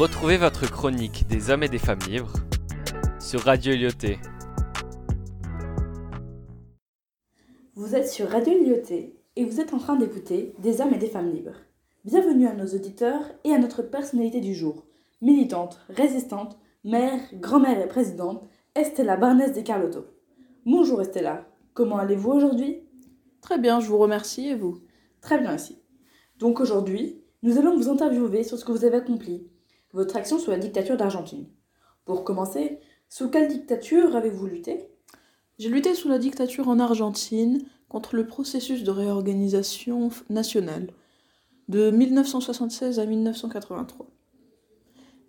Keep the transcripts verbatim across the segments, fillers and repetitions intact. Retrouvez votre chronique des hommes et des femmes libres sur Radio Lyoté. Vous êtes sur Radio Lyoté et vous êtes en train d'écouter des hommes et des femmes libres. Bienvenue à nos auditeurs et à notre personnalité du jour, militante, résistante, mère, grand-mère et présidente, Estella Barnes de Carlotto. Bonjour Estella, comment allez-vous aujourd'hui ? Très bien, je vous remercie, et vous ? Très bien aussi. Donc aujourd'hui, nous allons vous interviewer sur ce que vous avez accompli, votre action sous la dictature d'Argentine. Pour commencer, sous quelle dictature avez-vous lutté ? J'ai lutté sous la dictature en Argentine contre le processus de réorganisation nationale de dix-neuf cent soixante-seize à dix-neuf cent quatre-vingt-trois.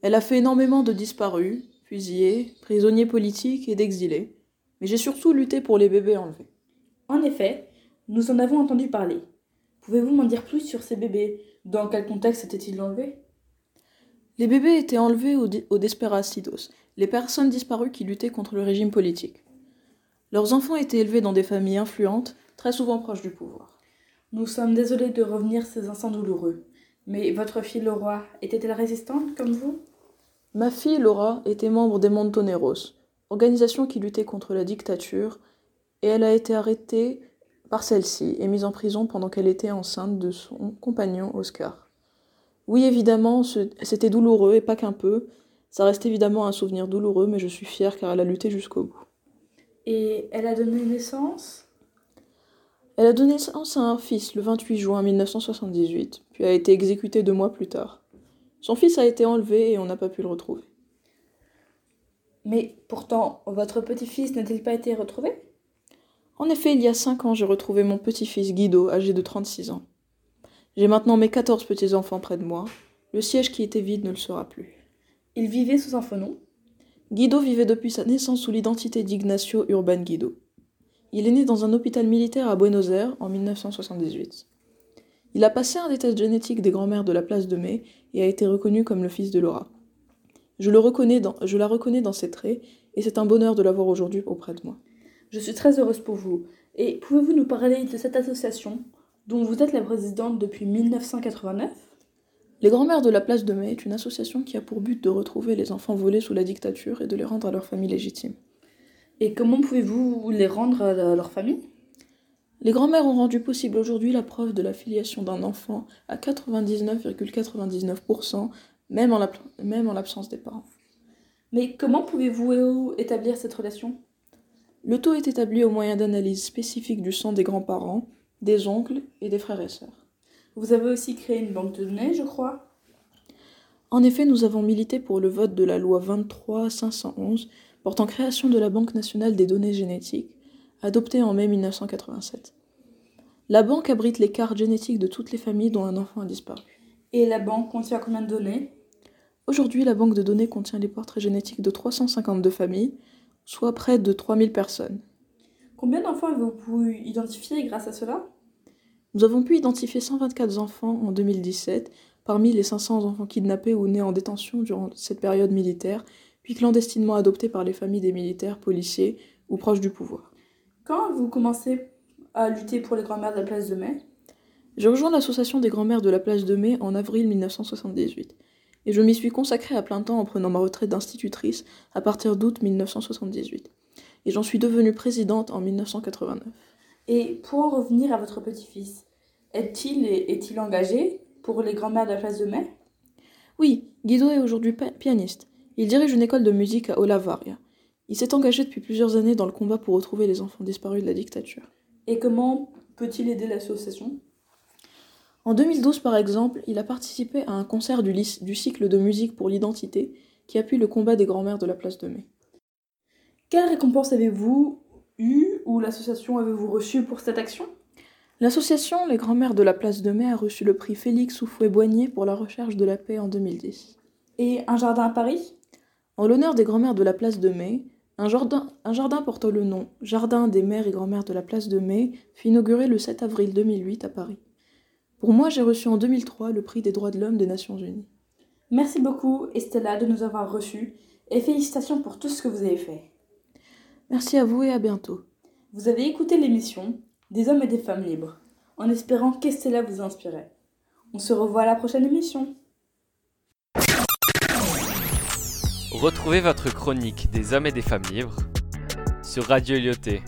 Elle a fait énormément de disparus, fusillés, prisonniers politiques et d'exilés, mais j'ai surtout lutté pour les bébés enlevés. En effet, nous en avons entendu parler. Pouvez-vous m'en dire plus sur ces bébés ? Dans quel contexte étaient-ils enlevés ? Les bébés étaient enlevés aux, di- aux desperacidos, les personnes disparues qui luttaient contre le régime politique. Leurs enfants étaient élevés dans des familles influentes, très souvent proches du pouvoir. Nous sommes désolés de revenir ces instants douloureux, mais votre fille Laura était-elle résistante comme vous ? Ma fille Laura était membre des Montoneros, organisation qui luttait contre la dictature, et elle a été arrêtée par celle-ci et mise en prison pendant qu'elle était enceinte de son compagnon Oscar. Oui, évidemment, ce, c'était douloureux, et pas qu'un peu. Ça reste évidemment un souvenir douloureux, mais je suis fière car elle a lutté jusqu'au bout. Et elle a donné naissance ? Elle a donné naissance à un fils le vingt-huit juin dix-neuf cent soixante-dix-huit, puis a été exécutée deux mois plus tard. Son fils a été enlevé et on n'a pas pu le retrouver. Mais pourtant, votre petit-fils n'a-t-il pas été retrouvé ? En effet, il y a cinq ans, j'ai retrouvé mon petit-fils Guido, âgé de trente-six ans. J'ai maintenant mes quatorze petits-enfants près de moi. Le siège qui était vide ne le sera plus. Il vivait sous un faux nom ? Guido vivait depuis sa naissance sous l'identité d'Ignacio Urban Guido. Il est né dans un hôpital militaire à Buenos Aires en dix-neuf cent soixante-dix-huit. Il a passé un des tests génétiques des grands-mères de la Place de Mai et a été reconnu comme le fils de Laura. Je, le reconnais dans, je la reconnais dans ses traits et c'est un bonheur de l'avoir aujourd'hui auprès de moi. Je suis très heureuse pour vous. Et pouvez-vous nous parler de cette association dont vous êtes la présidente depuis dix-neuf cent quatre-vingt-neuf ? Les Grands-Mères de la Place de Mai est une association qui a pour but de retrouver les enfants volés sous la dictature et de les rendre à leur famille légitime. Et comment pouvez-vous les rendre à leur famille ? Les Grands-Mères ont rendu possible aujourd'hui la preuve de la filiation d'un enfant à quatre-vingt-dix-neuf virgule quatre-vingt-dix-neuf pour cent, même en, la, même en l'absence des parents. Mais comment pouvez-vous établir cette relation ? Le taux est établi au moyen d'analyses spécifiques du sang des grands-parents, des oncles et des frères et sœurs. Vous avez aussi créé une banque de données, je crois ? En effet, nous avons milité pour le vote de la loi vingt-trois cinq cent onze portant création de la Banque Nationale des Données Génétiques, adoptée en mai dix-neuf cent quatre-vingt-sept. La banque abrite les cartes génétiques de toutes les familles dont un enfant a disparu. Et la banque contient combien de données ? Aujourd'hui, la banque de données contient les portraits génétiques de trois cent cinquante-deux familles, soit près de trois mille personnes. Combien d'enfants avez-vous pu identifier grâce à cela ? Nous avons pu identifier cent vingt-quatre enfants en deux mille dix-sept, parmi les cinq cents enfants kidnappés ou nés en détention durant cette période militaire, puis clandestinement adoptés par les familles des militaires, policiers ou proches du pouvoir. Quand avez-vous commencé à lutter pour les grands-mères de la Place de Mai ? J'ai rejoint l'association des grands-mères de la Place de Mai en avril dix-neuf cent soixante-dix-huit. Et je m'y suis consacrée à plein temps en prenant ma retraite d'institutrice à partir d'août dix-neuf cent soixante-dix-huit. Et j'en suis devenue présidente en dix-neuf cent quatre-vingt-neuf. Et pour en revenir à votre petit-fils, est-il, est-il engagé pour les grands-mères de la Place de Mai ? Oui, Guido est aujourd'hui pianiste. Il dirige une école de musique à Olavaria. Il s'est engagé depuis plusieurs années dans le combat pour retrouver les enfants disparus de la dictature. Et comment peut-il aider l'association ? En deux mille douze, par exemple, il a participé à un concert du, lyc- du cycle de musique pour l'identité qui appuie le combat des grands-mères de la Place de Mai. Quelle récompense avez-vous eue ou l'association avez-vous reçue pour cette action ? L'association Les Grands-Mères de la Place de Mai a reçu le prix Félix Houphouët-Boigny pour la recherche de la paix en deux mille dix. Et un jardin à Paris ? En l'honneur des Grands-Mères de la Place de Mai, un jardin, un jardin portant le nom Jardin des Mères et Grands-Mères de la Place de Mai fut inauguré le sept avril deux mille huit à Paris. Pour moi, j'ai reçu en deux mille trois le prix des droits de l'homme des Nations Unies. Merci beaucoup, Estella, de nous avoir reçus et félicitations pour tout ce que vous avez fait. Merci à vous et à bientôt. Vous avez écouté l'émission des hommes et des femmes libres, en espérant qu'Estella vous inspirait. On se revoit à la prochaine émission. Retrouvez votre chronique des hommes et des femmes libres sur Radio Lyoté.